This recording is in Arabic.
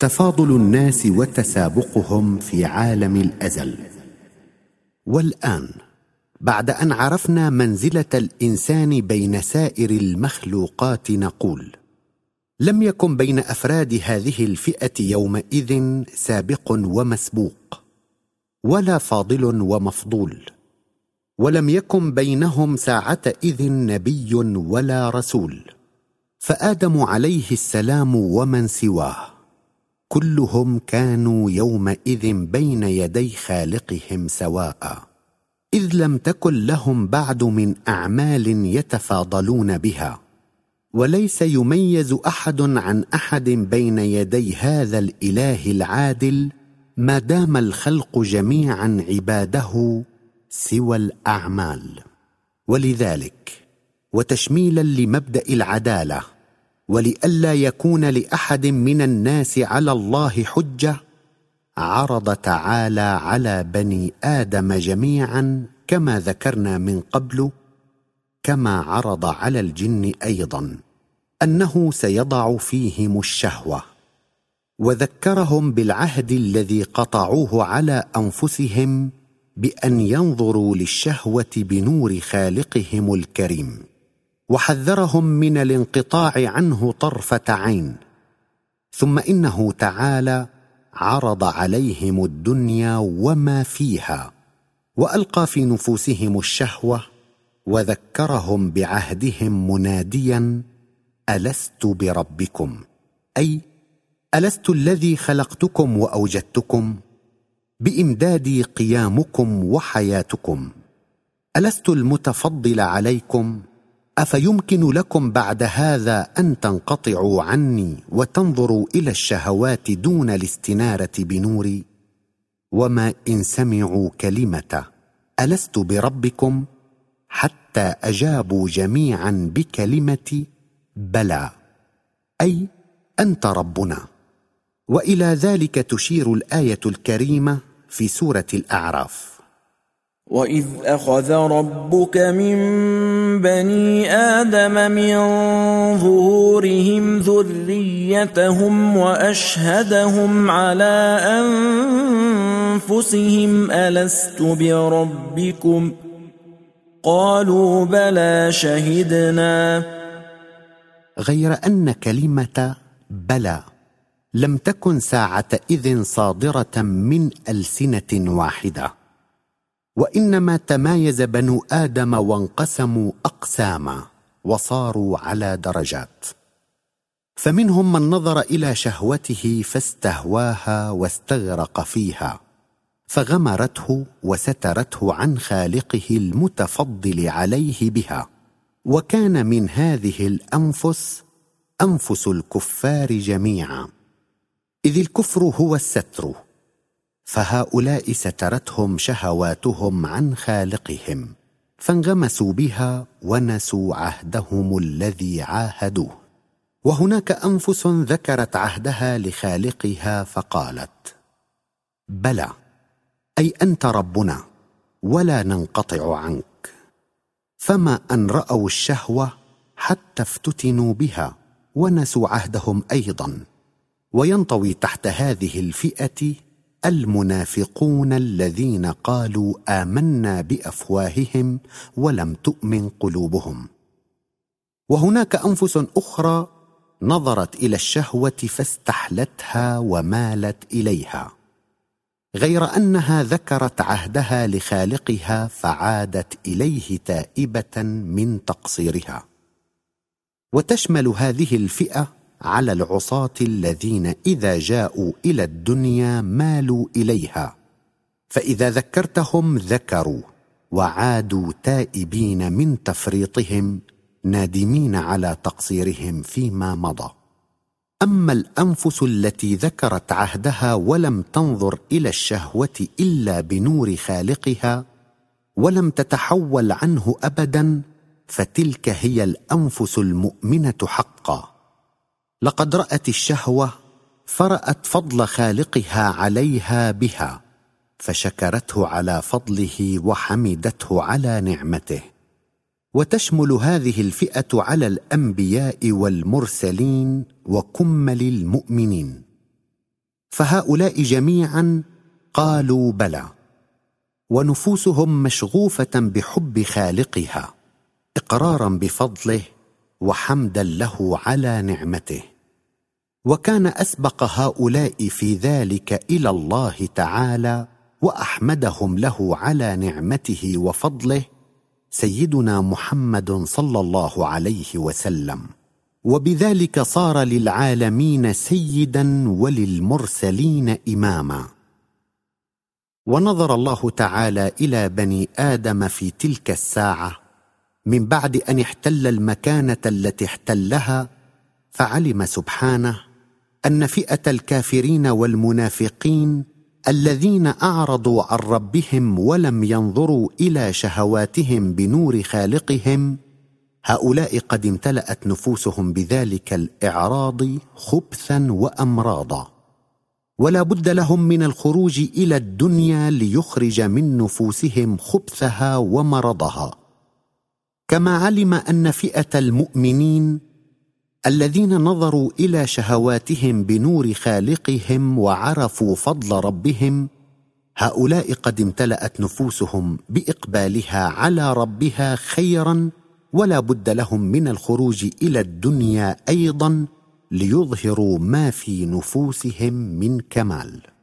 تفاضل الناس وتسابقهم في عالم الأزل. والآن بعد أن عرفنا منزلة الإنسان بين سائر المخلوقات نقول: لم يكن بين أفراد هذه الفئة يومئذ سابق ومسبوق، ولا فاضل ومفضول، ولم يكن بينهم ساعتئذ نبي ولا رسول، فآدم عليه السلام ومن سواه كلهم كانوا يومئذ بين يدي خالقهم سواء، إذ لم تكن لهم بعد من أعمال يتفاضلون بها، وليس يميز أحد عن أحد بين يدي هذا الإله العادل ما دام الخلق جميعا عباده سوى الأعمال. ولذلك وتشميلا لمبدأ العدالة، ولئلا يكون لأحد من الناس على الله حجة، عرض تعالى على بني آدم جميعا كما ذكرنا من قبل، كما عرض على الجن أيضا، أنه سيضع فيهم الشهوة، وذكرهم بالعهد الذي قطعوه على أنفسهم بأن ينظروا للشهوة بنور خالقهم الكريم، وحذرهم من الانقطاع عنه طرفة عين. ثم إنه تعالى عرض عليهم الدنيا وما فيها، وألقى في نفوسهم الشهوة، وذكرهم بعهدهم مناديا: ألست بربكم؟ أي ألست الذي خلقتكم وأوجدتكم؟ بإمدادي قيامكم وحياتكم. ألست المتفضل عليكم؟ أفيمكن لكم بعد هذا أن تنقطعوا عني وتنظروا إلى الشهوات دون الاستنارة بنوري؟ وما إن سمعوا كلمة ألست بربكم حتى أجابوا جميعا بكلمة بلى، أي أنت ربنا. وإلى ذلك تشير الآية الكريمة في سورة الأعراف: وَإِذْ أَخَذَ رَبُّكَ مِنْ بَنِي آدَمَ مِنْ ظُهُورِهِمْ ذُرِّيَّتَهُمْ وَأَشْهَدَهُمْ عَلَى أَنْفُسِهِمْ أَلَسْتُ بِرَبِّكُمْ؟ قَالُوا بَلَى شَهِدْنَا. غير أن كلمة بلى لم تكن ساعتئذ صادرة من ألسنة واحدة، وإنما تمايز بنو آدم وانقسموا أقساما وصاروا على درجات، فمنهم من نظر إلى شهوته فاستهواها واستغرق فيها، فغمرته وسترته عن خالقه المتفضل عليه بها، وكان من هذه الأنفس أنفس الكفار جميعا، إذ الكفر هو الستر، فهؤلاء سترتهم شهواتهم عن خالقهم، فانغمسوا بها ونسوا عهدهم الذي عاهدوه. وهناك أنفس ذكرت عهدها لخالقها فقالت: بلى، أي أنت ربنا ولا ننقطع عنك. فما أن رأوا الشهوة حتى افتتنوا بها ونسوا عهدهم أيضا. وينطوي تحت هذه الفئة المنافقون الذين قالوا آمنا بأفواههم ولم تؤمن قلوبهم. وهناك أنفس أخرى نظرت إلى الشهوة فاستحلتها ومالت إليها، غير أنها ذكرت عهدها لخالقها فعادت إليه تائبة من تقصيرها. وتشمل هذه الفئة على العصاة الذين إذا جاءوا إلى الدنيا مالوا إليها، فإذا ذكرتهم ذكروا وعادوا تائبين من تفريطهم نادمين على تقصيرهم فيما مضى. أما الأنفس التي ذكرت عهدها ولم تنظر إلى الشهوة إلا بنور خالقها ولم تتحول عنه أبدا، فتلك هي الأنفس المؤمنة حقا، لقد رأت الشهوة فرأت فضل خالقها عليها بها، فشكرته على فضله وحمدته على نعمته. وتشمل هذه الفئة على الأنبياء والمرسلين وكمل المؤمنين، فهؤلاء جميعا قالوا بلى، ونفوسهم مشغوفة بحب خالقها إقرارا بفضله وحمدا له على نعمته. وكان أسبق هؤلاء في ذلك إلى الله تعالى وأحمدهم له على نعمته وفضله سيدنا محمد صلى الله عليه وسلم، وبذلك صار للعالمين سيدا وللمرسلين إماما. ونظر الله تعالى إلى بني آدم في تلك الساعة من بعد أن احتل المكانة التي احتلها، فعلم سبحانه أن فئة الكافرين والمنافقين الذين أعرضوا عن ربهم ولم ينظروا إلى شهواتهم بنور خالقهم، هؤلاء قد امتلأت نفوسهم بذلك الإعراض خبثا وأمراضا، ولا بد لهم من الخروج إلى الدنيا ليخرج من نفوسهم خبثها ومرضها. كما علم أن فئة المؤمنين الذين نظروا إلى شهواتهم بنور خالقهم وعرفوا فضل ربهم، هؤلاء قد امتلأت نفوسهم بإقبالها على ربها خيرا، ولا بد لهم من الخروج إلى الدنيا أيضا ليظهروا ما في نفوسهم من كمال.